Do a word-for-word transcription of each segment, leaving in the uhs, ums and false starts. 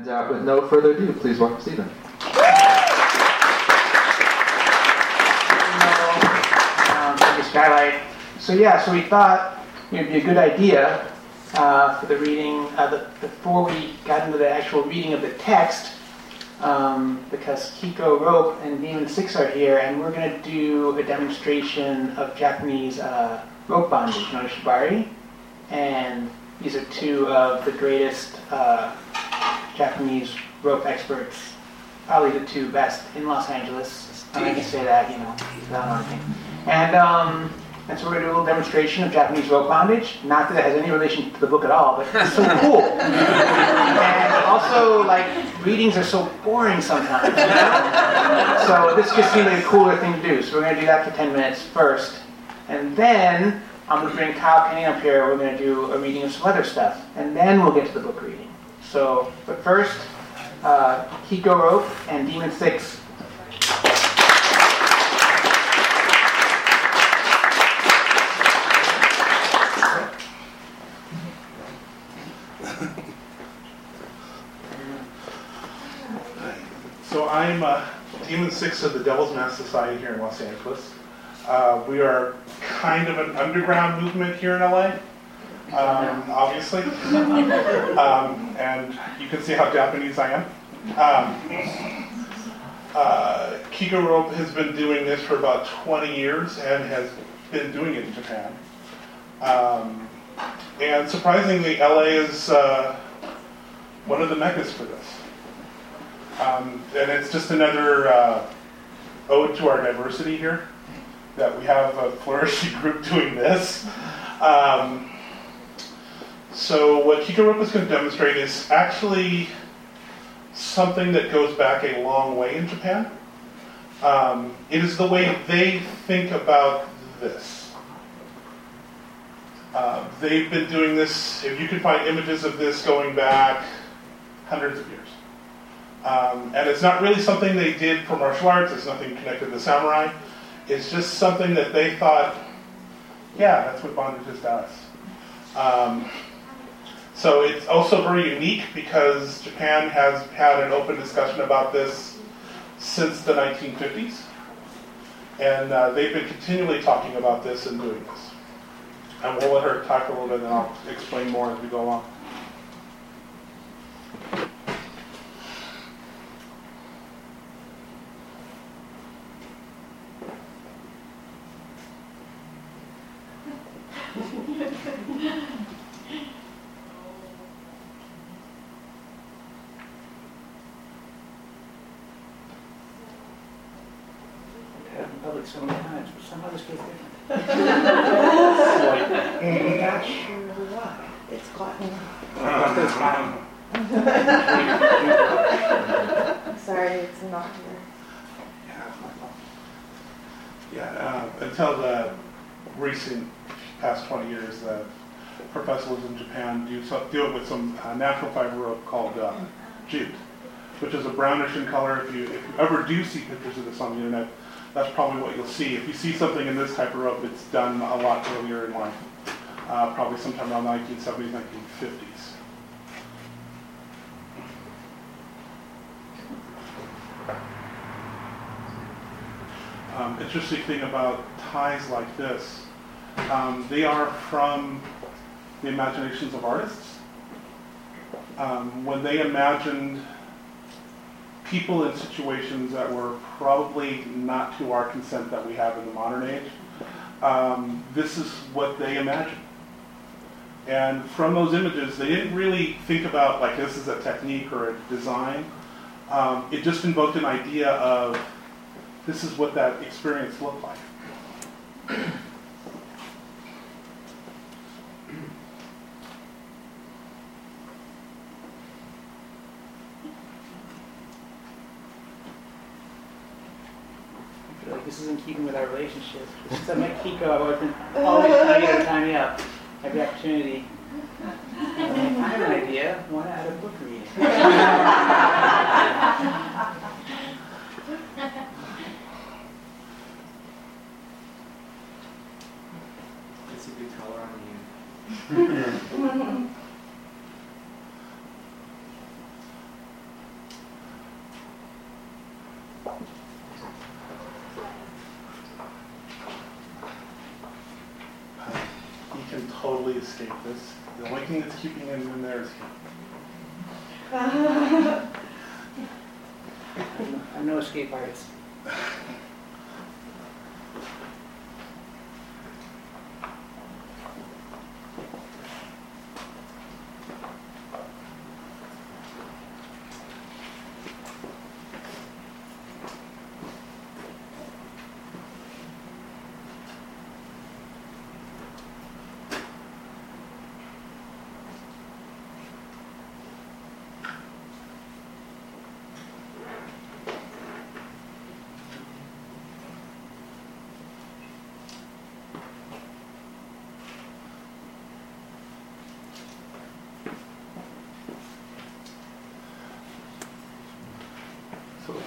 And uh, with no further ado, please welcome Stephen. Hello, um, thank you, Skylight. So yeah, so we thought it would be a good idea uh, for the reading, uh, the, before we got into the actual reading of the text, um, because Kikkou Rope and Demon Six are here, and we're going to do a demonstration of Japanese uh, rope bondage, no shibari, and these are two of the greatest uh, Japanese rope experts, probably the two best in Los Angeles. I'm going to say that, you know, that one thing. And, um, and so we're going to do a little demonstration of Japanese rope bondage. Not that it has any relation to the book at all, but it's so cool. And also, like, readings are so boring sometimes, you know? So this just seemed like a cooler thing to do. So we're going to do that for ten minutes first. And then I'm going to bring Kyle Kinane up here. We're going to do a reading of some other stuff. And then we'll get to the book reading. So, but first, uh, Kikkou Rope and Demon Six. So I'm uh, Demon Six of the Devil's Mass Society here in Los Angeles. Uh, we are kind of an underground movement here in L A. Um, obviously, um, and you can see how Japanese I am. Um, uh, Kikkou Rope has been doing this for about twenty years and has been doing it in Japan. Um, and surprisingly, L A is uh, one of the meccas for this. Um, and it's just another uh, ode to our diversity here, that we have a flourishing group doing this. Um, So what Kikkou Rope is going to demonstrate is actually something that goes back a long way in Japan. Um, it is the way they think about this. Uh, they've been doing this, if you can find images of this going back hundreds of years. Um, and it's not really something they did for martial arts, it's nothing connected to samurai. It's just something that they thought, yeah, that's what bondage is to us. Um, So it's also very unique because Japan has had an open discussion about this since the nineteen fifties. And uh, they've been continually talking about this and doing this. And we'll let her talk a little bit and I'll explain more as we go along. So many times, but some others get different. I'm not sure why. It's cotton. It's cotton. Sorry, it's not here. Yeah, that's my fault. Yeah, uh, until the recent past twenty years, uh, professors in Japan do, so, do it with some uh, natural fiber rope called uh, jute, which is a brownish in color. If you, if you ever do see pictures of this on the internet, that's probably what you'll see. If you see something in this type of rope, it's done a lot earlier in life, uh, probably sometime around the nineteen seventies, nineteen fifties. Um, interesting thing about ties like this, um, they are from the imaginations of artists. Um, when they imagined people in situations that were probably not to our consent that we have in the modern age. Um, this is what they imagined. And from those images, they didn't really think about, like, this is a technique or a design. Um, it just invoked an idea of, this is what that experience looked like. This is in keeping with our relationship. Since I met Kikkou, I've been always trying to get her to tie me up every opportunity. And I have an idea. Why not add a book reading? It's a good color on you. You can totally escape this. The only thing that's keeping him in there is you. I'm no escape artist.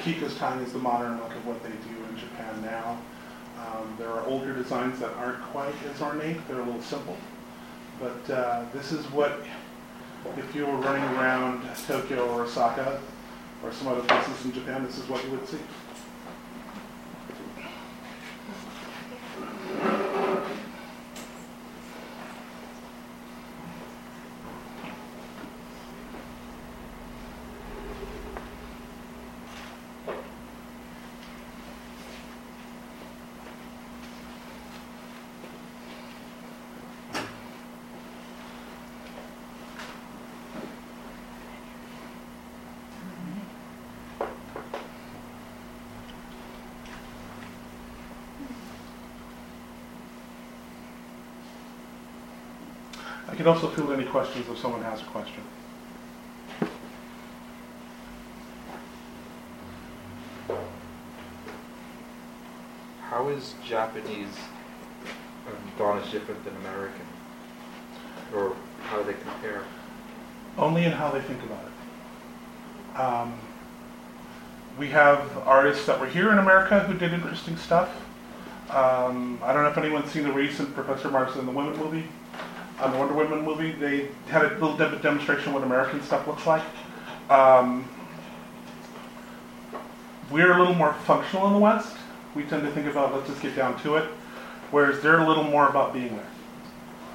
Kikkou Rope is the modern look of what they do in Japan now. Um, there are older designs that aren't quite as ornate. They're a little simple. But uh, this is what, if you were running around Tokyo or Osaka or some other places in Japan, this is what you would see. I can also field any questions if someone has a question. How is Japanese Donish different than American? Or how do they compare? Only in how they think about it. Um, we have artists that were here in America who did interesting stuff. Um, I don't know if anyone's seen the recent Professor Mars and the Women movie. On the Wonder Woman movie, they had a little de- demonstration of what American stuff looks like. Um, we're a little more functional in the West. We tend to think about, let's just get down to it, whereas they're a little more about being there,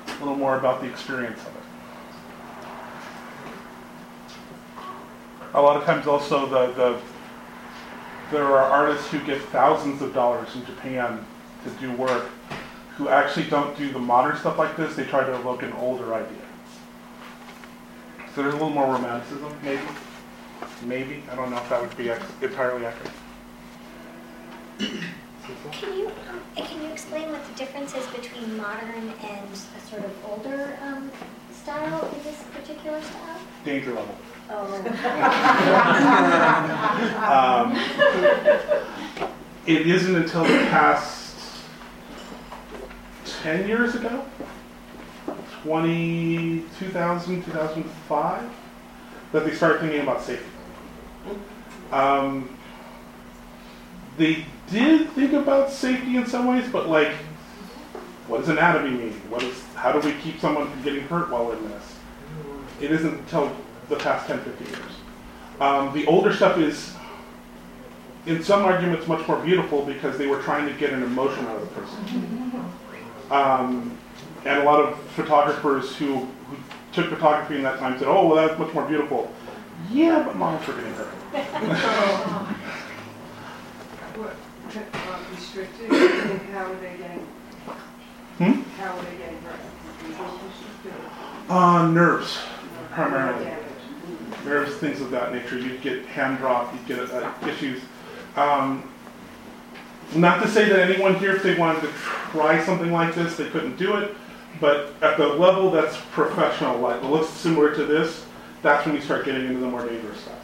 a little more about the experience of it. A lot of times also, the, the there are artists who get thousands of dollars in Japan to do work who actually don't do the modern stuff like this. They try to evoke an older idea. So there's a little more romanticism, maybe. Maybe. I don't know if that would be ex- entirely accurate. Can you um, can you explain what the difference is between modern and a sort of older um, style in this particular style? Danger level. Oh. um, it isn't until the past ten years ago, twenty, two thousand, two thousand five, that they started thinking about safety. Um, they did think about safety in some ways, but like, what does anatomy mean? What is, how do we keep someone from getting hurt while in this? It isn't until the past ten, fifteen years. Um, the older stuff is, in some arguments, much more beautiful because they were trying to get an emotion out of the person. Um, and a lot of photographers who, who took photography in that time said, oh, well, that's much more beautiful. Yeah, but moms were getting hurt. What, restricted? How were they getting hmm? How were they getting hurt? Uh, nerves, primarily. Nerves, things of that nature. You'd get hand drop, you'd get uh, issues. Um, Not to say that anyone here, if they wanted to try something like this, they couldn't do it, but at the level that's professional, like it looks similar to this, that's when you start getting into the more dangerous stuff.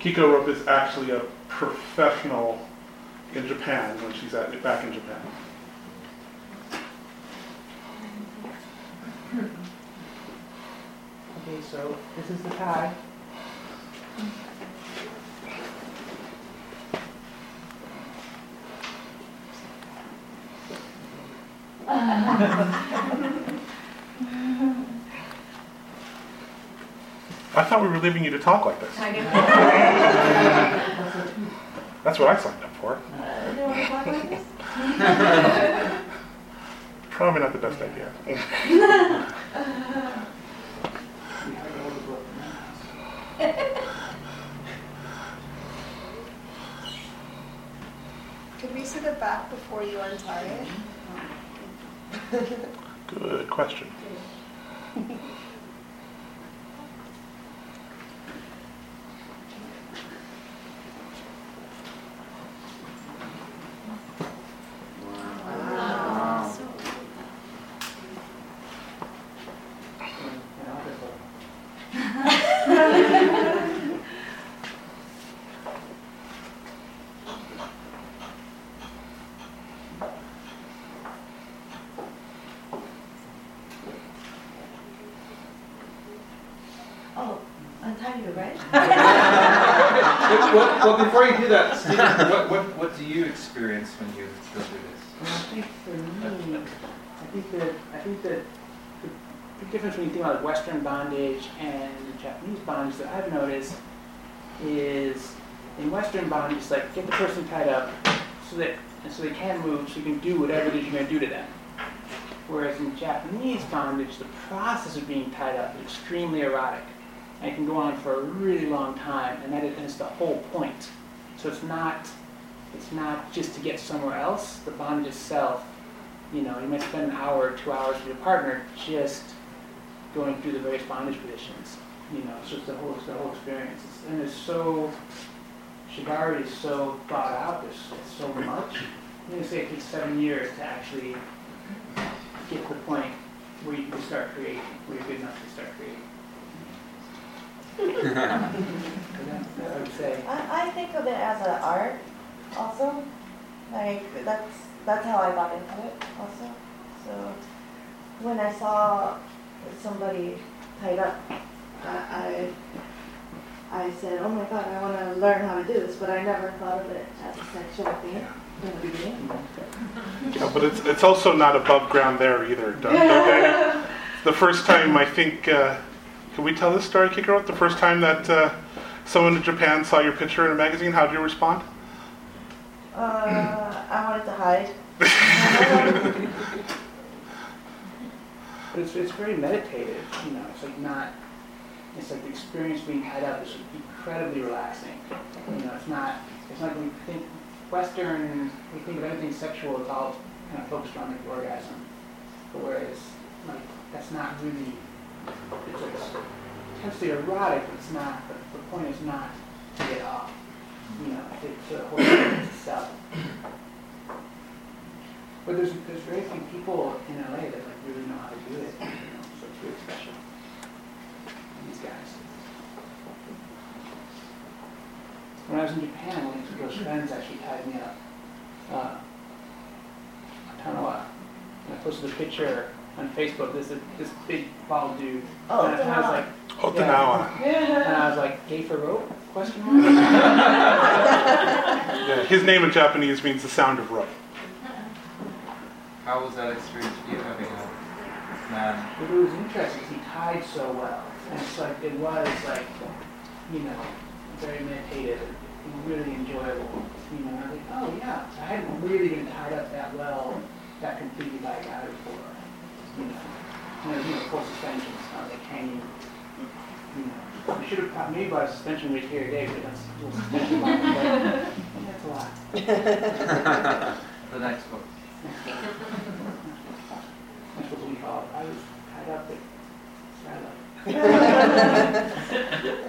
Kikkou Rope is actually a professional in Japan when she's at, back in Japan. Okay, so this is the tie. I thought we were leaving you to talk like this. I didn't. That's what I signed up for. Uh, do you want to talk like this? Probably not the best idea. Could we see the back before you untie it? Good question. Well, before you do that, Stephen, what, what, what do you experience when you go through this? Well, I think for me, I think that I think that the big difference when you think about Western bondage and Japanese bondage that I've noticed is in Western bondage, it's like get the person tied up so that and so they can move, so you can do whatever it is you're going to do to them. Whereas in Japanese bondage, the process of being tied up is extremely erotic. And it can go on for a really long time, and that is the whole point. So it's not, it's not just to get somewhere else. The bond itself, you know, you might spend an hour or two hours with your partner just going through the various bondage positions. You know, it's just the whole, it's the whole experience. It's, and it's so, shibari is so thought out. There's it's so much. I'm gonna say it takes seven years to actually get to the point where you can start creating, where you're good enough to start creating. I, I think of it as an art, also. Like that's that's how I got into it, also. So when I saw somebody tied up, I I, I said, "Oh my God, I want to learn how to do this," but I never thought of it as a sexual thing. Yeah, but it's it's also not above ground there either. Don't, don't the first time I think. Uh, Can we tell this story, Kikkou? The first time that uh, someone in Japan saw your picture in a magazine, how did you respond? Uh, I wanted to hide. But it's it's very meditative, you know. It's like not. It's like the experience being tied up is incredibly relaxing. You know, it's not. It's like we think Western. We think of everything sexual. It's all kind of focused on the orgasm. But whereas, like, that's not really. It's intensely erotic, but it's not, but the point is not to get off. You know, it's a whole thing itself. But there's there's very few people in L A that like really know how to do it, you know, so it's really special. And these guys. When I was in Japan, one of those friends actually tied me up. Uh, Tanoa. And I posted a picture on Facebook, there's this big bald dude. Oh, and, and I was like, Otonawa. Yeah. Yeah. And I was like, Kikkou Rope? Question mark. Yeah, his name in Japanese means the sound of rope. How was that experience for you having a man? But it was interesting. He tied so well, and it's like it was like, you know, very meditative and really enjoyable. You know, and I was like, oh yeah, I hadn't really been tied up that well, that completely by a guy before. You know, you know, you know, full suspension, it's not like hanging, you know. We should have probably, maybe bought a suspension right here today, but that's a little suspension line, but that's a lot. The next one. That's what we call it. I was tied up at Skylight.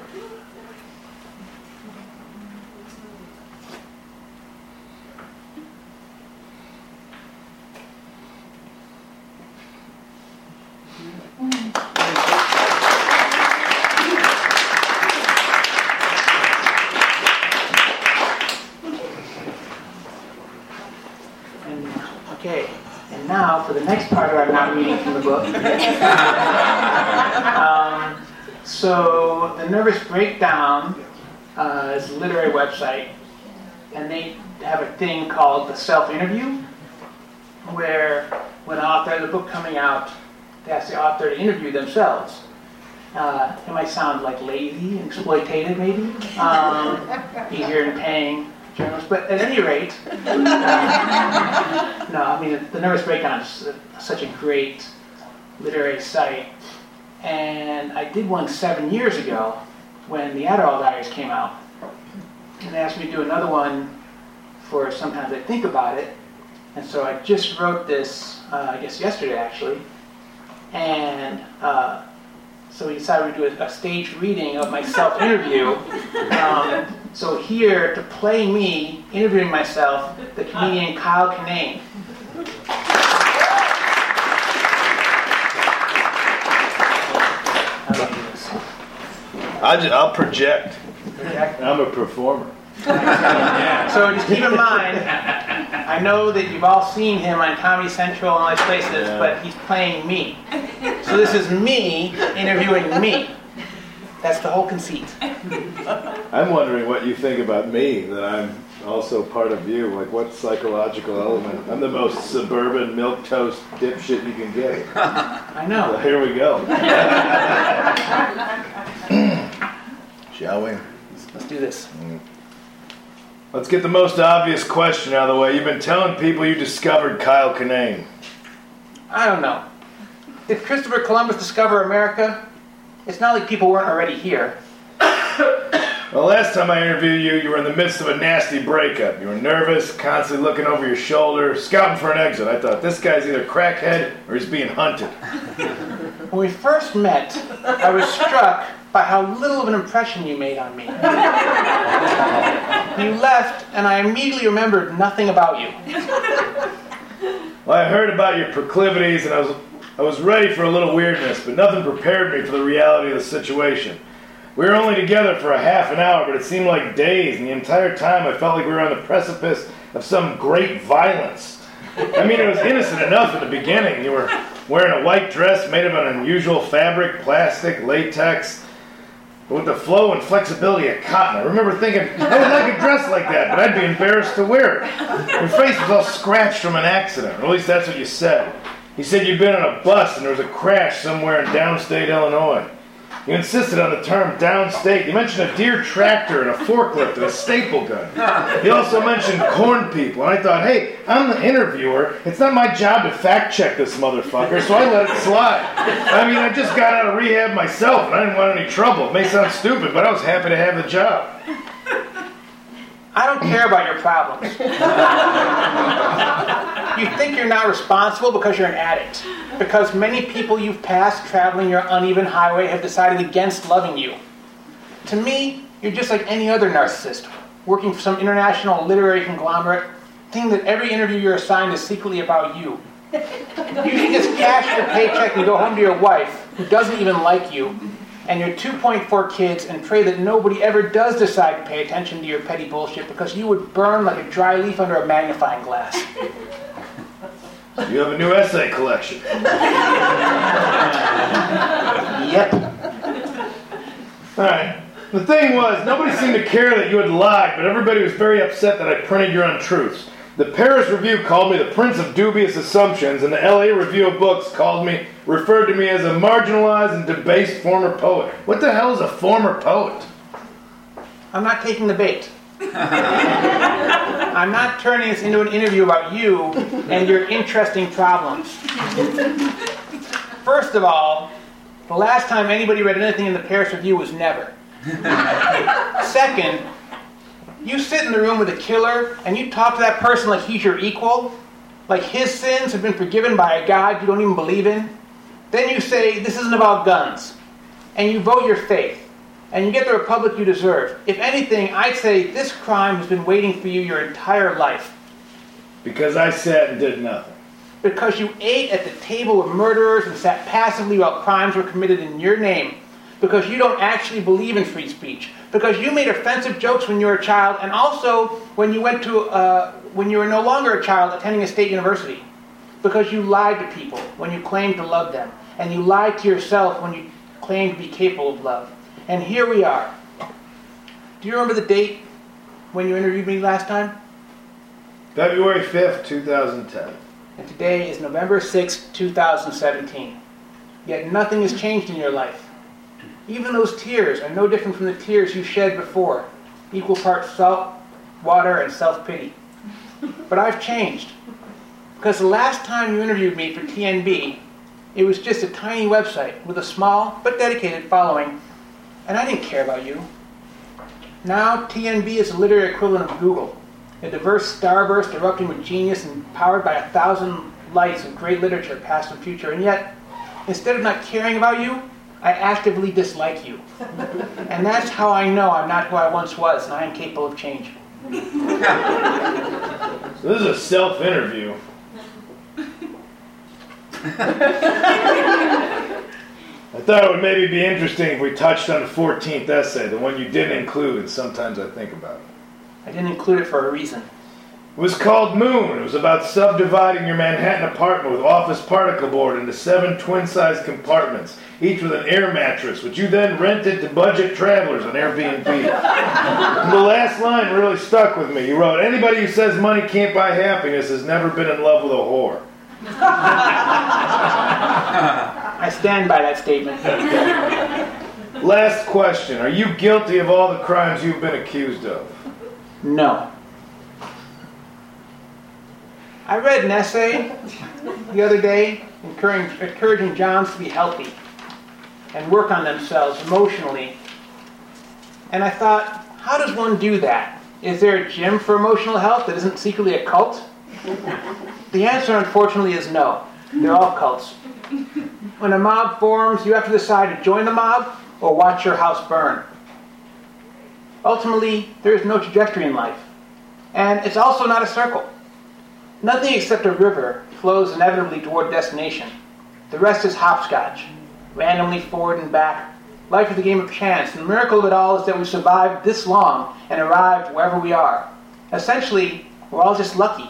um, so The Nervous Breakdown uh, is a literary website, and they have a thing called the self-interview, where when an author has a book coming out, they ask the author to interview themselves. Uh, it might sound like lazy, exploitative maybe, um, easier in paying journalists, but at any rate, um, no, I mean, The Nervous Breakdown is such a great literary site, and I did one seven years ago when The Adderall Diaries came out, and they asked me to do another one for Sometimes I Think About It, and so I just wrote this, uh, I guess yesterday actually, and uh, so we decided we'd do a, a staged reading of my self-interview. Um, so here, to play me, interviewing myself, the comedian Kyle Kinane. I'll, I'll project. project. I'm a performer. So just keep in mind, I know that you've all seen him on Comedy Central and all these places, yeah. But he's playing me. So this is me interviewing me. That's the whole conceit. I'm wondering what you think about me, that I'm also part of you. Like, what psychological element? I'm the most suburban milquetoast dipshit you can get. I know. So here we go. Shall we? Let's do this. Mm. Let's get the most obvious question out of the way. You've been telling people you discovered Kyle Kinane. I don't know. Did Christopher Columbus discover America? It's not like people weren't already here. Well, last time I interviewed you, you were in the midst of a nasty breakup. You were nervous, constantly looking over your shoulder, scouting for an exit. I thought, this guy's either crackhead or he's being hunted. When we first met, I was struck by how little of an impression you made on me. You left, and I immediately remembered nothing about you. Well, I heard about your proclivities, and I was... I was ready for a little weirdness, but nothing prepared me for the reality of the situation. We were only together for a half an hour, but it seemed like days, and the entire time I felt like we were on the precipice of some great violence. I mean, it was innocent enough in the beginning. You were wearing a white dress made of an unusual fabric, plastic, latex, but with the flow and flexibility of cotton. I remember thinking, I would like a dress like that, but I'd be embarrassed to wear it. Your face was all scratched from an accident, or at least that's what you said. He said you'd been on a bus and there was a crash somewhere in downstate Illinois. You insisted on the term downstate. You mentioned a deer tractor and a forklift and a staple gun. You also mentioned corn people. And I thought, hey, I'm the interviewer. It's not my job to fact check this motherfucker, so I let it slide. I mean, I just got out of rehab myself and I didn't want any trouble. It may sound stupid, but I was happy to have the job. I don't care about your problems. You think you're not responsible because you're an addict. Because many people you've passed traveling your uneven highway have decided against loving you. To me, you're just like any other narcissist, working for some international literary conglomerate, thinking that every interview you're assigned is secretly about you. You should just cash your paycheck and go home to your wife, who doesn't even like you, and your two point four kids, and pray that nobody ever does decide to pay attention to your petty bullshit, because you would burn like a dry leaf under a magnifying glass. You have a new essay collection. Yep. All right. The thing was, nobody seemed to care that you had lied, but everybody was very upset that I printed your untruths. The Paris Review called me the Prince of Dubious Assumptions, and the L A Review of Books called me, referred to me as a marginalized and debased former poet. What the hell is a former poet? I'm not taking the bait. I'm not turning this into an interview about you and your interesting problems. First of all, the last time anybody read anything in the Paris Review was never. Second, you sit in the room with a killer and you talk to that person like he's your equal, like his sins have been forgiven by a God you don't even believe in. Then you say, this isn't about guns. And you vote your faith. And you get the republic you deserve. If anything, I'd say this crime has been waiting for you your entire life. Because I sat and did nothing. Because you ate at the table of murderers and sat passively while crimes were committed in your name. Because you don't actually believe in free speech. Because you made offensive jokes when you were a child, and also when you went to uh, when you were no longer a child attending a state university. Because you lied to people when you claimed to love them, and you lied to yourself when you claimed to be capable of love. And here we are. Do you remember the date when you interviewed me last time? February fifth, twenty ten. And today is November sixth, twenty seventeen. Yet nothing has changed in your life. Even those tears are no different from the tears you shed before, equal parts salt, water, and self-pity. But I've changed. Because the last time you interviewed me for T N B, it was just a tiny website with a small but dedicated following, and I didn't care about you. Now T N B is the literary equivalent of Google, a diverse starburst erupting with genius and powered by a thousand lights of great literature, past and future. And yet, instead of not caring about you, I actively dislike you. And that's how I know I'm not who I once was, and I am capable of change. So this is a self-interview. I thought it would maybe be interesting if we touched on the fourteenth essay, the one you didn't include, and Sometimes I Think About It. I didn't include it for a reason. It was called Moon. It was about subdividing your Manhattan apartment with office particle board into seven twin-sized compartments, each with an air mattress, which you then rented to budget travelers on Airbnb. The last line really stuck with me. You wrote, "Anybody who says money can't buy happiness has never been in love with a whore." I stand by that statement. Last question. Are you guilty of all the crimes you've been accused of? No. I read an essay the other day encouraging Johns to be healthy and work on themselves emotionally. And I thought, how does one do that? Is there a gym for emotional health that isn't secretly a cult? The answer, unfortunately, is no. They're all cults. When a mob forms, you have to decide to join the mob or watch your house burn. Ultimately, there is no trajectory in life. And it's also not a circle. Nothing except a river flows inevitably toward destination. The rest is hopscotch, randomly forward and back. Life is a game of chance, and the miracle of it all is that we survived this long and arrived wherever we are. Essentially, we're all just lucky.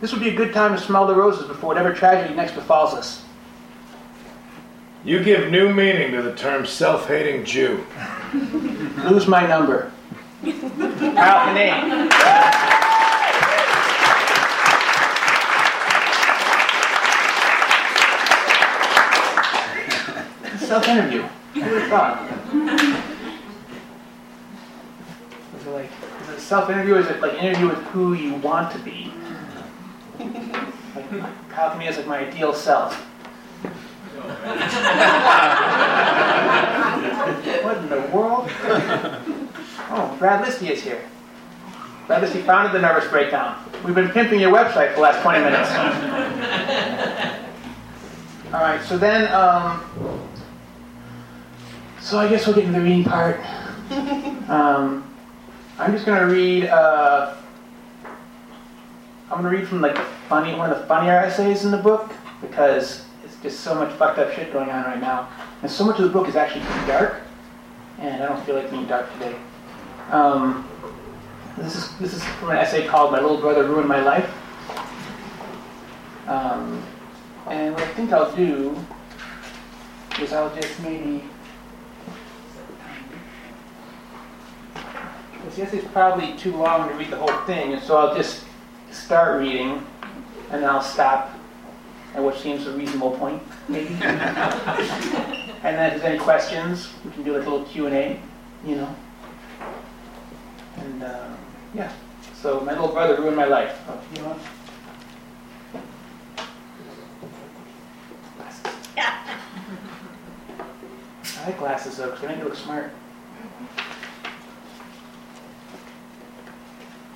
This would be a good time to smell the roses before whatever tragedy next befalls us. You give new meaning to the term self-hating Jew. Lose my number. Kyle Kinane. Self-interview. Who would have thought? Is it like, is it a self-interview or is it like an interview with who you want to be? Like, Kyle Kinane is like my ideal self. What in the world? Oh, Brad Listy is here. Brad Listy founded The Nervous Breakdown. We've been pimping your website for the last twenty minutes. All right, so then, um, so I guess we'll get into the reading part. Um, I'm just going to read, uh, I'm going to read from like the funny, one of the funnier essays in the book, because just so much fucked up shit going on right now. And so much of the book is actually pretty dark, and I don't feel like being dark today. Um, this is this is from an essay called My Little Brother Ruined My Life. Um, and what I think I'll do is I'll just maybe... Because the essay's probably too long to read the whole thing, and so I'll just start reading, and then I'll stop at what seems a reasonable point, maybe. And then if there's any questions, we can do like a little Q and A, you know. And uh, yeah, so My Little Brother Ruined My Life. Oh, you know what? Yeah. I like glasses though, because they make you look smart.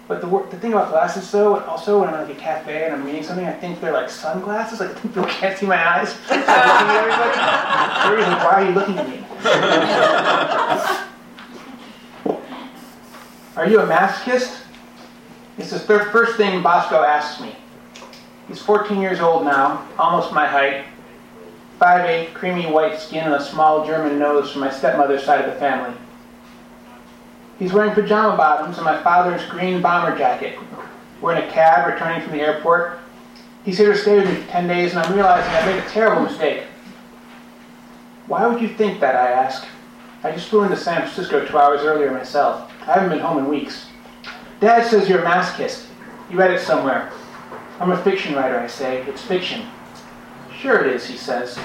But the, wor- the thing about glasses, though, also when I'm at like a cafe and I'm reading something, I think they're like sunglasses. Like I think people can't see my eyes. So I'm looking at everybody. Like, why are you looking at me? Are you a masochist? It's the thir- first thing Bosco asks me. He's fourteen years old now, almost my height. five foot eight, creamy white skin, and a small German nose from my stepmother's side of the family. He's wearing pajama bottoms and my father's green bomber jacket. We're in a cab returning from the airport. He's here to stay with me for ten days, and I'm realizing I made a terrible mistake. Why would you think that, I ask. I just flew into San Francisco two hours earlier myself. I haven't been home in weeks. Dad says you're a masochist. You read it somewhere. I'm a fiction writer, I say. It's fiction. Sure it is, he says.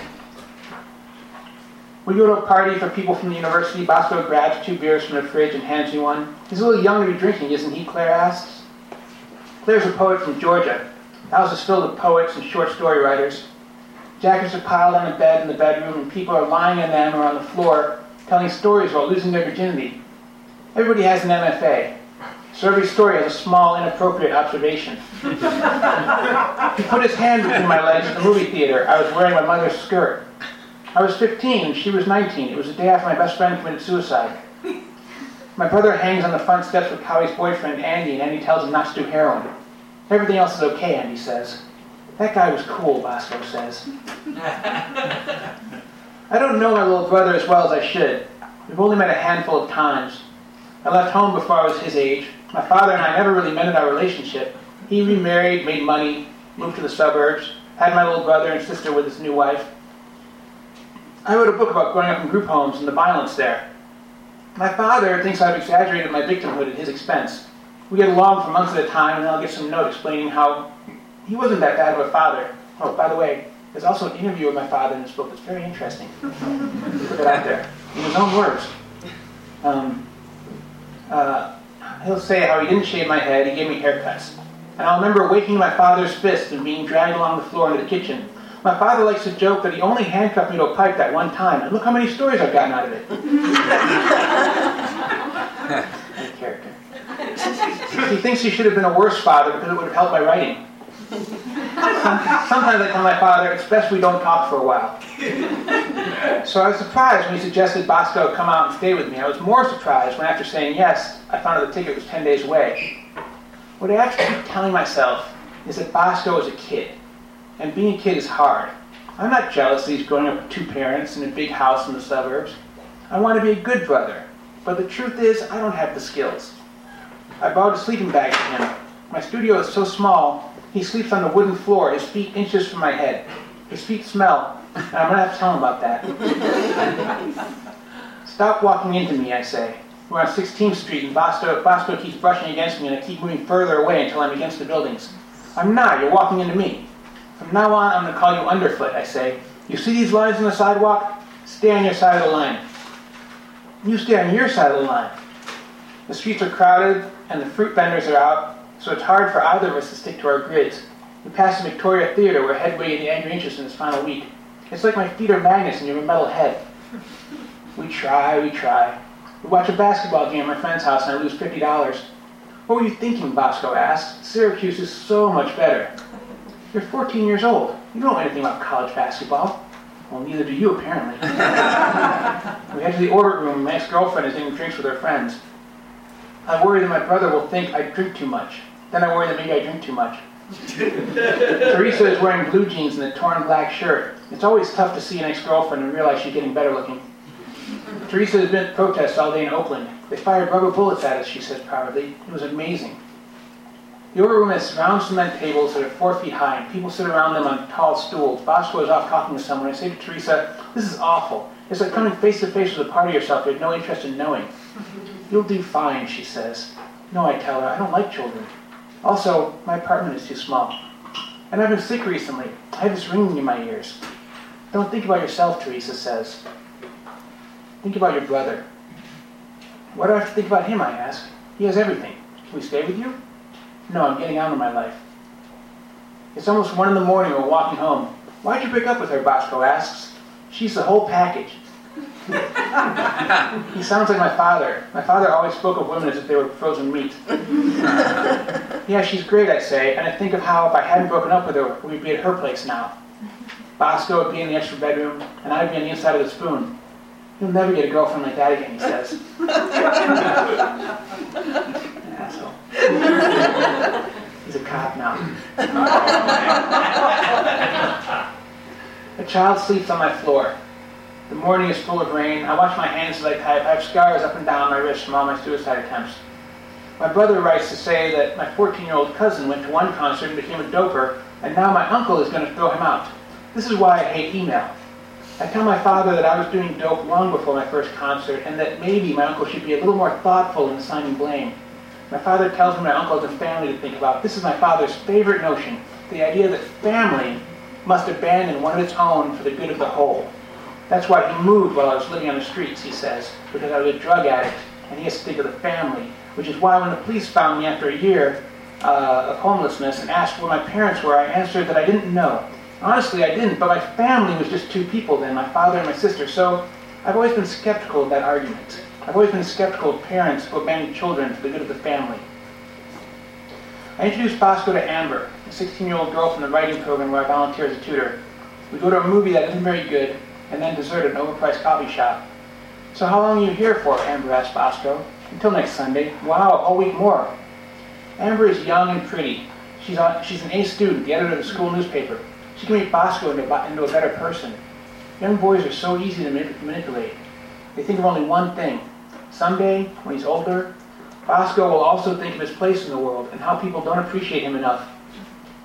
We go to a party for people from the university. Bosco grabs two beers from the fridge and hands me one. He's a little young to be drinking, isn't he? Claire asks. Claire's a poet from Georgia. The house is filled with poets and short story writers. Jackets are piled on a bed in the bedroom, and people are lying on them or on the floor, telling stories while losing their virginity. Everybody has an M F A, so every story has a small, inappropriate observation. He put his hand between my legs at the movie theater. I was wearing my mother's skirt. I was fifteen, she was nineteen. It was the day after my best friend committed suicide. My brother hangs on the front steps with Howie's boyfriend, Andy, and Andy tells him not to do heroin. Everything else is okay, Andy says. That guy was cool, Bosco says. I don't know my little brother as well as I should. We've only met a handful of times. I left home before I was his age. My father and I never really mended our relationship. He remarried, made money, moved to the suburbs, had my little brother and sister with his new wife. I wrote a book about growing up in group homes and the violence there. My father thinks I've exaggerated my victimhood at his expense. We get along for months at a time, and then I'll get some note explaining how he wasn't that bad of a father. Oh, by the way, there's also an interview with my father in this book that's very interesting. Put it out there. In his own words. Um, uh, he'll say how he didn't shave my head, he gave me haircuts. And I'll remember waking my father's fist and being dragged along the floor into the kitchen. My father likes to joke that he only handcuffed me to a pipe that one time, and look how many stories I've gotten out of it. That character. He thinks he should have been a worse father because it would have helped my writing. Sometimes I tell my father, it's best we don't talk for a while. So I was surprised when he suggested Bosco come out and stay with me. I was more surprised when after saying yes, I found out the ticket was ten days away. What I actually keep telling myself is that Bosco is a kid. And being a kid is hard. I'm not jealous that he's growing up with two parents in a big house in the suburbs. I want to be a good brother, but the truth is I don't have the skills. I borrowed a sleeping bag from him. My studio is so small, he sleeps on the wooden floor, his feet inches from my head. His feet smell, and I'm going to have to tell him about that. Stop walking into me, I say. We're on sixteenth street, and Bosco, Bosco keeps brushing against me, and I keep moving further away until I'm against the buildings. I'm not, you're walking into me. From now on, I'm going to call you Underfoot, I say. You see these lines on the sidewalk? Stay on your side of the line. You stay on your side of the line. The streets are crowded, and the fruit vendors are out, so it's hard for either of us to stick to our grids. We pass the Victoria Theater, where Head weighed the Angry Inches in his final week. It's like my feet are magnets and you have a metal head. We try, we try. We watch a basketball game at my friend's house, and I lose fifty dollars. What were you thinking, Bosco asked. Syracuse is so much better. You're fourteen years old. You don't know anything about college basketball. Well, neither do you, apparently. We head to the order room, and my ex-girlfriend is eating drinks with her friends. I worry that my brother will think I drink too much. Then I worry that maybe I drink too much. Teresa is wearing blue jeans and a torn black shirt. It's always tough to see an ex-girlfriend and realize she's getting better looking. Teresa has been at protests all day in Oakland. They fired rubber bullets at us, she says proudly. It was amazing. The order room has round cement tables that are four feet high, and people sit around them on tall stools. Bosco is off talking to someone. I say to Teresa, this is awful. It's like coming face-to-face with a part of yourself you have no interest in knowing. You'll do fine, she says. No, I tell her, I don't like children. Also, my apartment is too small. And I've been sick recently. I have this ringing in my ears. Don't think about yourself, Teresa says. Think about your brother. Why do I have to think about him, I ask? He has everything. Can we stay with you? No, I'm getting on with my life. It's almost one in the morning and we're walking home. Why'd you break up with her, Bosco asks. She's the whole package. He sounds like my father. My father always spoke of women as if they were frozen meat. Yeah, she's great, I say, and I think of how if I hadn't broken up with her, we'd be at her place now. Bosco would be in the extra bedroom, and I'd be on the inside of the spoon. You'll never get a girlfriend like that again, he says. Asshole. He's a cop now. A child sleeps on my floor. The morning is full of rain. I wash my hands as I type. I have scars up and down my wrist from all my suicide attempts. My brother writes to say that my fourteen-year-old cousin went to one concert and became a doper, and now my uncle is going to throw him out. This is why I hate email. I tell my father that I was doing dope long before my first concert, and that maybe my uncle should be a little more thoughtful in assigning blame. My father tells me my uncle has a family to think about. This is my father's favorite notion, the idea that family must abandon one of its own for the good of the whole. That's why he moved while I was living on the streets, he says, because I was a drug addict and he has to think of the family, which is why when the police found me after a year uh, of homelessness and asked where my parents were, I answered that I didn't know. Honestly, I didn't, but my family was just two people then, my father and my sister, so I've always been skeptical of that argument. I've always been skeptical of parents who abandon children for the good of the family. I introduced Bosco to Amber, a sixteen-year-old girl from the writing program where I volunteer as a tutor. We go to a movie that isn't very good, and then dessert at an overpriced coffee shop. So how long are you here for, Amber asked Bosco. Until next Sunday. Wow, a whole week more. Amber is young and pretty. She's on, she's an A student, the editor of the school newspaper. She can make Bosco into, into a better person. Young boys are so easy to manipulate. They think of only one thing. Someday, when he's older, Bosco will also think of his place in the world and how people don't appreciate him enough.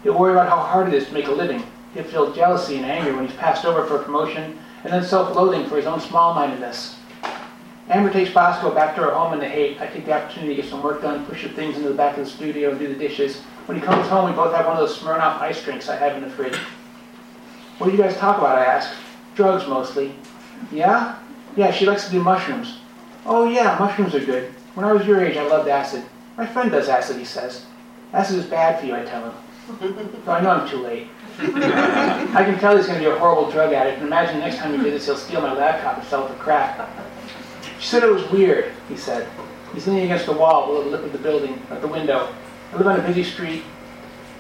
He'll worry about how hard it is to make a living. He'll feel jealousy and anger when he's passed over for a promotion, and then self-loathing for his own small-mindedness. Amber takes Bosco back to her home in the hate. I take the opportunity to get some work done, push the things into the back of the studio, and do the dishes. When he comes home, we both have one of those Smirnoff ice drinks I have in the fridge. What do you guys talk about, I ask. Drugs, mostly. Yeah? Yeah, she likes to do mushrooms. Oh, yeah, mushrooms are good. When I was your age, I loved acid. My friend does acid, he says. Acid is bad for you, I tell him. So I know I'm too late. I can tell he's going to be a horrible drug addict, and imagine the next time he visits, he'll steal my laptop and sell it for crack. She said it was weird, he said. He's leaning against the wall of the building, at the window. I live on a busy street.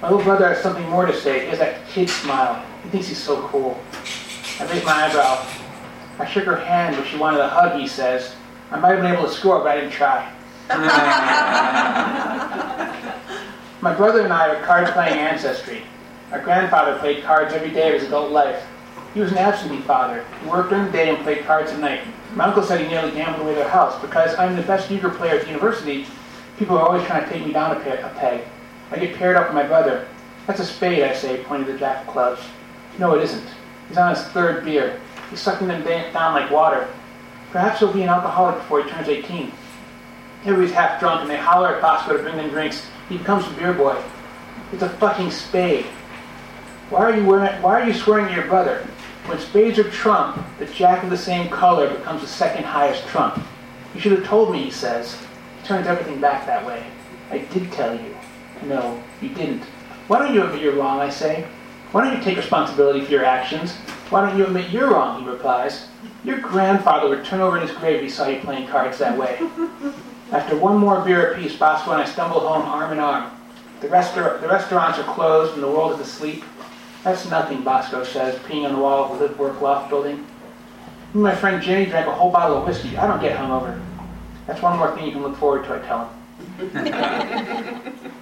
My little brother has something more to say. He has that kid smile. He thinks he's so cool. I raised my eyebrow. I shook her hand, but she wanted a hug, he says. I might have been able to score, but I didn't try. My brother and I are card-playing ancestry. Our grandfather played cards every day of his adult life. He was an absentee father. He worked during the day and played cards at night. My uncle said he nearly gambled away their house. Because I'm the best euchre player at the university, people are always trying to take me down a peg. I get paired up with my brother. That's a spade, I say, pointing to the jack of clubs. No, it isn't. He's on his third beer. He's sucking them down like water. Perhaps he'll be an alcoholic before he turns eighteen. Everybody's half drunk and they holler at Bosco to bring them drinks. He becomes a beer boy. It's a fucking spade. Why are you wearing, why are you swearing at your brother? When spades are trump, the jack of the same color becomes the second highest trump. You should have told me, he says. He turns everything back that way. I did tell you. No, you didn't. Why don't you admit you're wrong, I say. Why don't you take responsibility for your actions? Why don't you admit you're wrong, he replies. Your grandfather would turn over in his grave if he saw you playing cards that way. After one more beer apiece, Bosco and I stumble home arm in arm. The, resta- the restaurants are closed and the world is asleep. That's nothing, Bosco says, peeing on the wall of the Live-Work Loft building. Me and my friend Jenny drank a whole bottle of whiskey. I don't get hungover. That's one more thing you can look forward to, I tell him.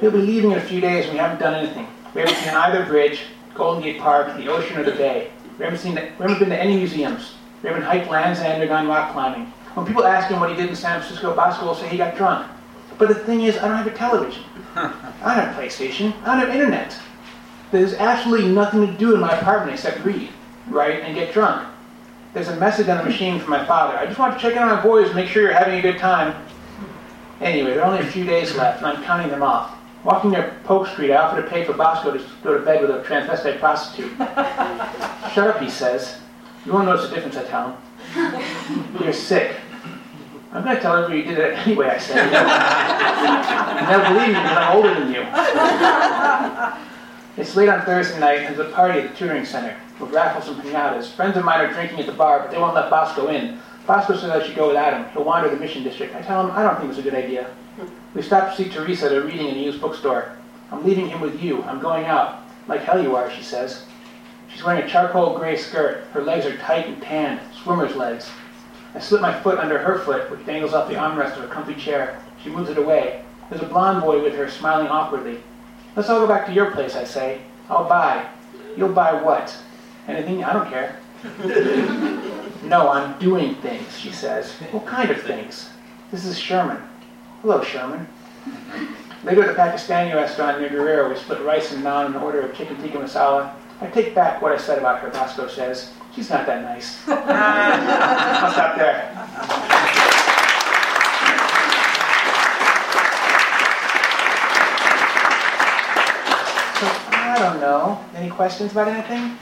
He'll be leaving in a few days and we haven't done anything. We haven't seen either bridge, Golden Gate Park, the ocean, or the bay. We haven't seen. The, we haven't been to any museums. We haven't hiked Land's End or gone rock climbing. When people ask him what he did in San Francisco, Bosco will say he got drunk. But the thing is, I don't have a television. I don't have a PlayStation. I don't have internet. There's absolutely nothing to do in my apartment except read, write, and get drunk. There's a message on the machine from my father. I just want to check in on my boys and make sure you're having a good time. Anyway, there are only a few days left, and I'm counting them off. Walking near Polk Street, I offered to pay for Bosco to go to bed with a transvestite prostitute. Shut up, he says. You won't notice the difference, I tell him. You're sick. I'm going to tell everybody you did it anyway, I said. And they'll believe me because I'm older than you. It's late on Thursday night, and there's a party at the tutoring center with raffles and pinatas. Friends of mine are drinking at the bar, but they won't let Bosco in. Bosco says I should go without him. He'll wander the Mission District. I tell him I don't think it's a good idea. We stopped to see Teresa at a reading in a used bookstore. I'm leaving him with you. I'm going out. Like hell you are, she says. She's wearing a charcoal gray skirt. Her legs are tight and tan, swimmer's legs. I slip my foot under her foot, which dangles off the armrest of a comfy chair. She moves it away. There's a blonde boy with her, smiling awkwardly. Let's all go back to your place, I say. I'll buy. You'll buy what? Anything? I don't care. No, I'm doing things, she says. What kind of things? This is Sherman. Hello, Sherman. Later at the Pakistani restaurant near Guerrero, we split rice and naan and order of chicken tikka masala. I take back what I said about her, Bosco says. She's not that nice. I'll stop there. So, I don't know. Any questions about anything?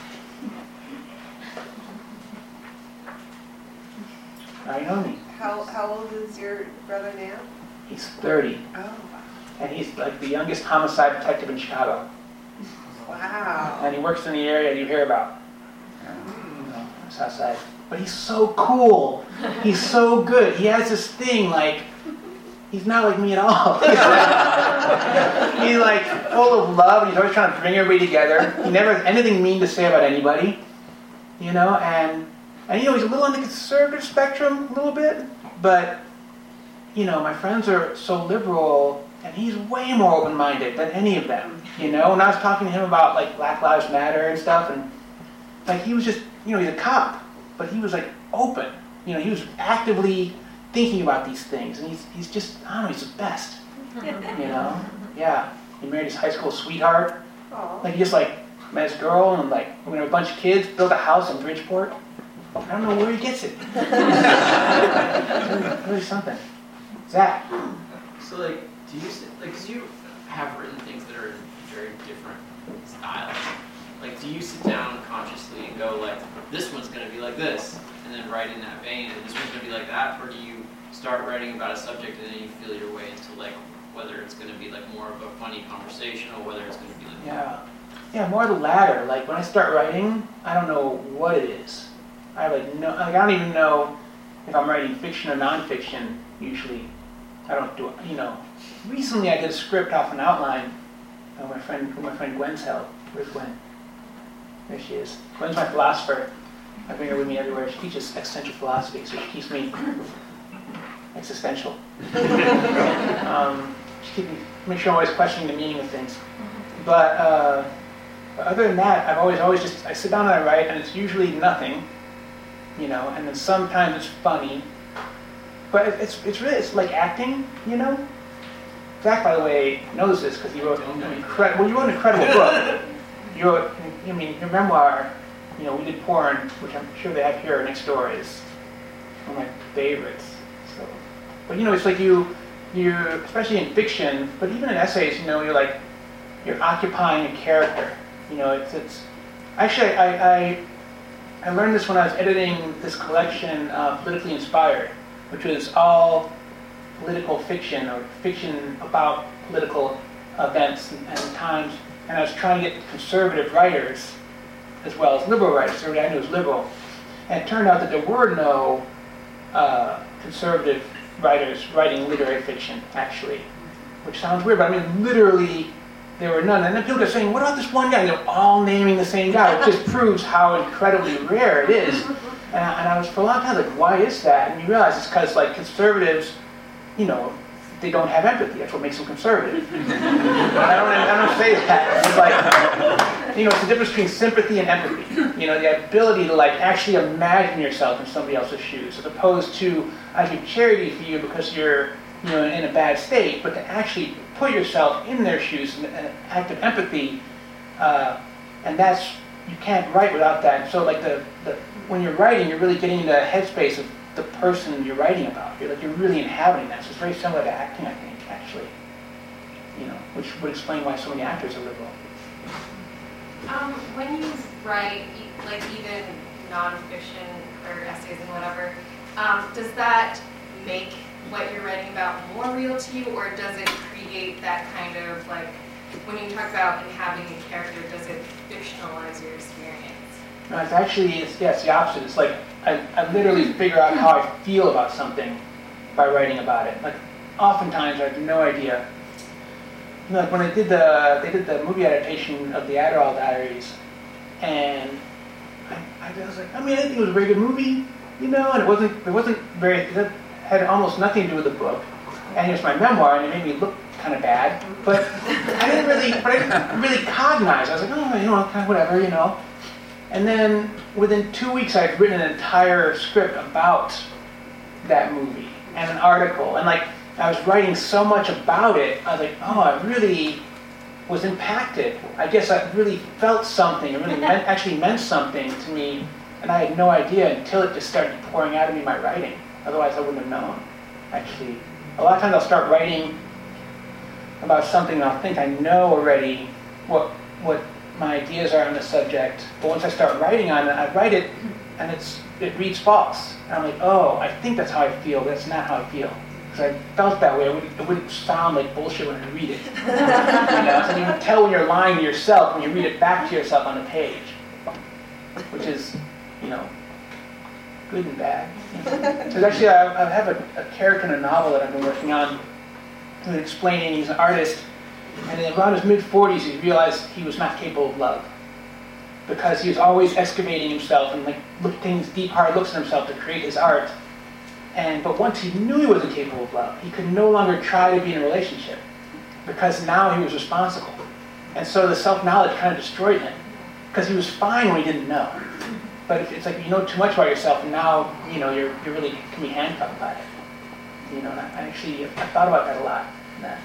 Wyoming. How how old is your brother now? He's thirty. Oh, wow. And he's like the youngest homicide detective in Chicago. Wow. And he works in the area you hear about. Mm. You know, South Side. But he's so cool. He's so good. He has this thing like, he's not like me at all. He's like full of love, and he's always trying to bring everybody together. He never has anything mean to say about anybody. You know, and and you know, he's a little on the conservative spectrum a little bit, but you know, my friends are so liberal, and he's way more open-minded than any of them. You know, and I was talking to him about like Black Lives Matter and stuff, and like he was just, you know, he's a cop, but he was like open. You know, he was actively thinking about these things, and he's he's just, I don't know, he's the best. You know, yeah. He married his high school sweetheart. Aww. Like he just like met his girl, and like we have a bunch of kids, built a house in Bridgeport. I don't know where he gets it. It's really something. Zach. So like, do you like, cause you have written things that are in very different styles. Like, do you sit down consciously and go like, this one's gonna be like this, and then write in that vein, and this one's gonna be like that, or do you start writing about a subject and then you feel your way into like whether it's gonna be like more of a funny conversation or whether it's gonna be like yeah, yeah, more the latter. Like when I start writing, I don't know what it is. I like no, like I don't even know if I'm writing fiction or nonfiction. Usually, I don't do it. You know, recently I did a script off an outline. Uh, my friend, my friend Gwen's help. Where's Gwen? There she is. Gwen's my philosopher. I bring her with me everywhere. She teaches existential philosophy, so she keeps me existential. um, she keeps me, make sure I'm always questioning the meaning of things. But, uh, but other than that, I've always, always just I sit down and I write, and it's usually nothing, you know. And then sometimes it's funny, but it, it's it's really it's like acting, you know. Zach, by the way, knows this because he wrote an incredible. Well, you wrote an incredible book. You wrote, I mean, your memoir, you know, We Did Porn, which I'm sure they have here next door, is one of my favorites. So, but you know, it's like you, you, especially in fiction, but even in essays, you know, you're like, you're occupying a character. You know, it's, it's, actually, I, I, I learned this when I was editing this collection, uh, Politically Inspired, which was all political fiction, or fiction about political events and, and times. And I was trying to get conservative writers as well as liberal writers. Everybody I knew was liberal. And it turned out that there were no uh, conservative writers writing literary fiction, actually, which sounds weird, but I mean, literally, there were none. And then people are saying, what about this one guy? And they're all naming the same guy, which just proves how incredibly rare it is. And I, and I was, for a long time, like, why is that? And you realize it's because, like, conservatives, you know, they don't have empathy. That's what makes them conservative. I, don't, I don't say that. It's like, you know, it's the difference between sympathy and empathy. You know, the ability to, like, actually imagine yourself in somebody else's shoes, as opposed to, I do charity for you because you're, you know, in a bad state, but to actually put yourself in their shoes, an act of empathy, uh, and that's, you can't write without that. So, like, the, the when you're writing, you're really getting into the headspace of the person you're writing about. You're like, you're really inhabiting that. So it's very similar to acting, I think, actually. You know, which would explain why so many actors are liberal. Um, when you write, like, even nonfiction or essays and whatever, um, does that make what you're writing about more real to you, or does it create that kind of, like, when you talk about inhabiting a character, does it fictionalize your experience? No, it's actually, it's, yeah, it's the opposite. It's like, I, I literally figure out how I feel about something by writing about it. Like, oftentimes I have no idea. You know, like when I did the, they did the movie adaptation of The Adderall Diaries, and I, I was like, I mean, I think it was a very good movie, you know, and it wasn't, it wasn't very, it had almost nothing to do with the book. And here's my memoir, and it made me look kind of bad, but I didn't really, but I didn't really cognize. I was like, oh, you know, kind of whatever, you know. And then within two weeks, I'd written an entire script about that movie and an article. And like, I was writing so much about it, I was like, oh, I really was impacted. I guess I really felt something. It really meant, actually meant something to me. And I had no idea until it just started pouring out of me in my writing. Otherwise, I wouldn't have known, actually. A lot of times I'll start writing about something and I'll think I know already what what my ideas are on the subject, but once I start writing on it, I write it, and it's it reads false. And I'm like, oh, I think that's how I feel, but that's not how I feel. Because I felt that way, I wouldn't, it wouldn't sound like bullshit when I read it. You know, so you can tell when you're lying to yourself when you read it back to yourself on a page, which is, you know, good and bad. There's actually, I, I have a, a character in a novel that I've been working on, and explaining he's an artist, and in around his mid forties, he realized he was not capable of love, because he was always excavating himself and like looked things deep, hard looks at himself to create his art. And but once he knew he wasn't capable of love, he could no longer try to be in a relationship, because now he was responsible. And so the self-knowledge kind of destroyed him, because he was fine when he didn't know. But it's like you know too much about yourself, and now you know you're you really can be handcuffed by it. You know, and I actually I thought about that a lot. That.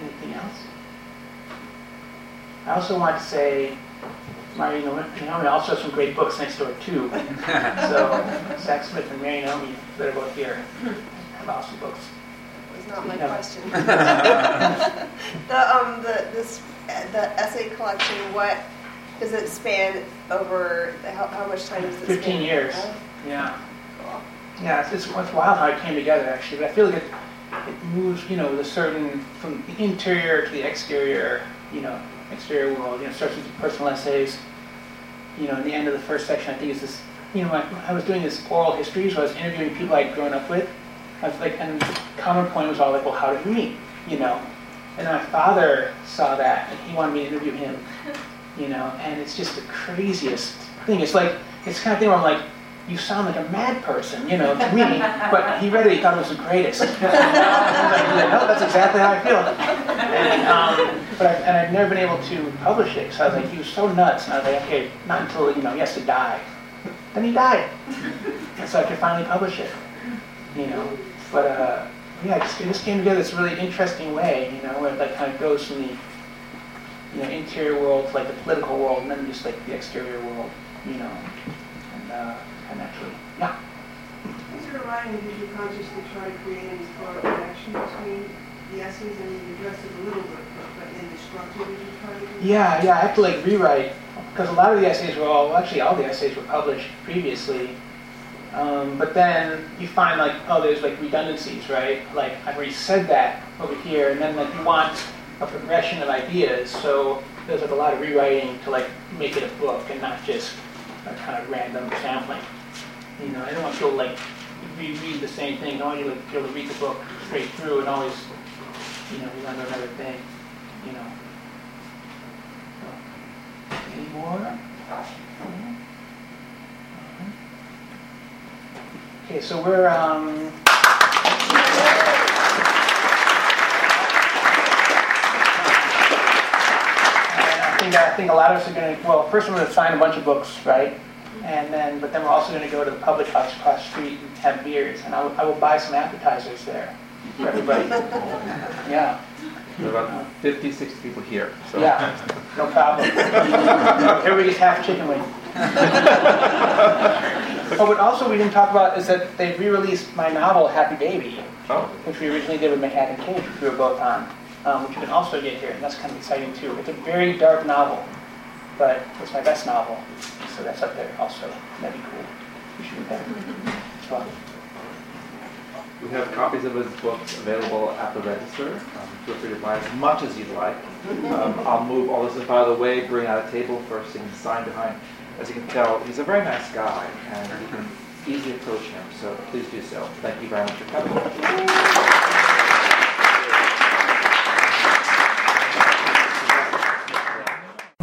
Anything else? I also want to say, Mary Naomi also has some great books next door too. So Zach Smith and Mary Naomi that are both here have awesome books. That was not my no. question. the um the this the essay collection. What does it span over? How, how much time does it Fifteen span? Fifteen years. Oh. Yeah. Cool. Yeah, it's, it's wild how it came together actually, but I feel like it, it moves, you know, with a certain from the interior to the exterior, you know, exterior world. You know, starts with personal essays. You know, in the end of the first section, I think is this. You know, I, I was doing this oral histories, so I was interviewing people I'd grown up with. I was like, and the common point was all like, well, how did we meet? You know, and my father saw that, and he wanted me to interview him. You know, and it's just the craziest thing. It's like it's the kind of thing where I'm like, you sound like a mad person, you know, to me. But he read it, he thought it was the greatest. And I was like, no, that's exactly how I feel. And, um, but I, and I've never been able to publish it. So I was like, he was so nuts. And I was like, okay, not until, you know, he has to die. Then he died. And so I could finally publish it, you know. But, uh, yeah, it just came together this really interesting way, you know, where it like, kind of goes from the, you know, interior world to, like, the political world, and then just, like, the exterior world, you know. And, uh... And actually, yeah. Does it remind you that you consciously try to create any sort of connection between the essays and the rest of the little bit, but in the structure that you try to do? Yeah, yeah, I have to like rewrite, because a lot of the essays were all, well, actually all the essays were published previously, um, but then you find like, oh, there's like redundancies, right? Like, I've already said that over here, and then like you want a progression of ideas, so there's like a lot of rewriting to like make it a book and not just a kind of random sampling. You know, I don't want people to like reread the same thing. I want you to be able to read the book straight through and always, you know, learn another thing. You know. So, any more? Mm-hmm. Mm-hmm. Okay, so we're um. I think I think a lot of us are going to. Well, first we're going to sign a bunch of books, right? And then, but then we're also going to go to the public house across the street and have beers, and I will, I will buy some appetizers there for everybody. Yeah. There are about fifty, sixty people here. So. Yeah, no problem. Everybody's half chicken wing. Oh, but also we didn't talk about is that they re-released my novel Happy Baby, oh. which we originally did with MacAdam Cage, which we were both on, um, which you can also get here, and that's kind of exciting too. It's a very dark novel, but it's my best novel. So that's up there also. That'd be cool. We should do that as well. We have copies of his books available at the register. Um, feel free to buy as much as you'd like. Um, I'll move all this stuff out of the way, bring out a table first, so you can sign behind. As you can tell, he's a very nice guy, and you can easily approach him, so please do so. Thank you very much for coming.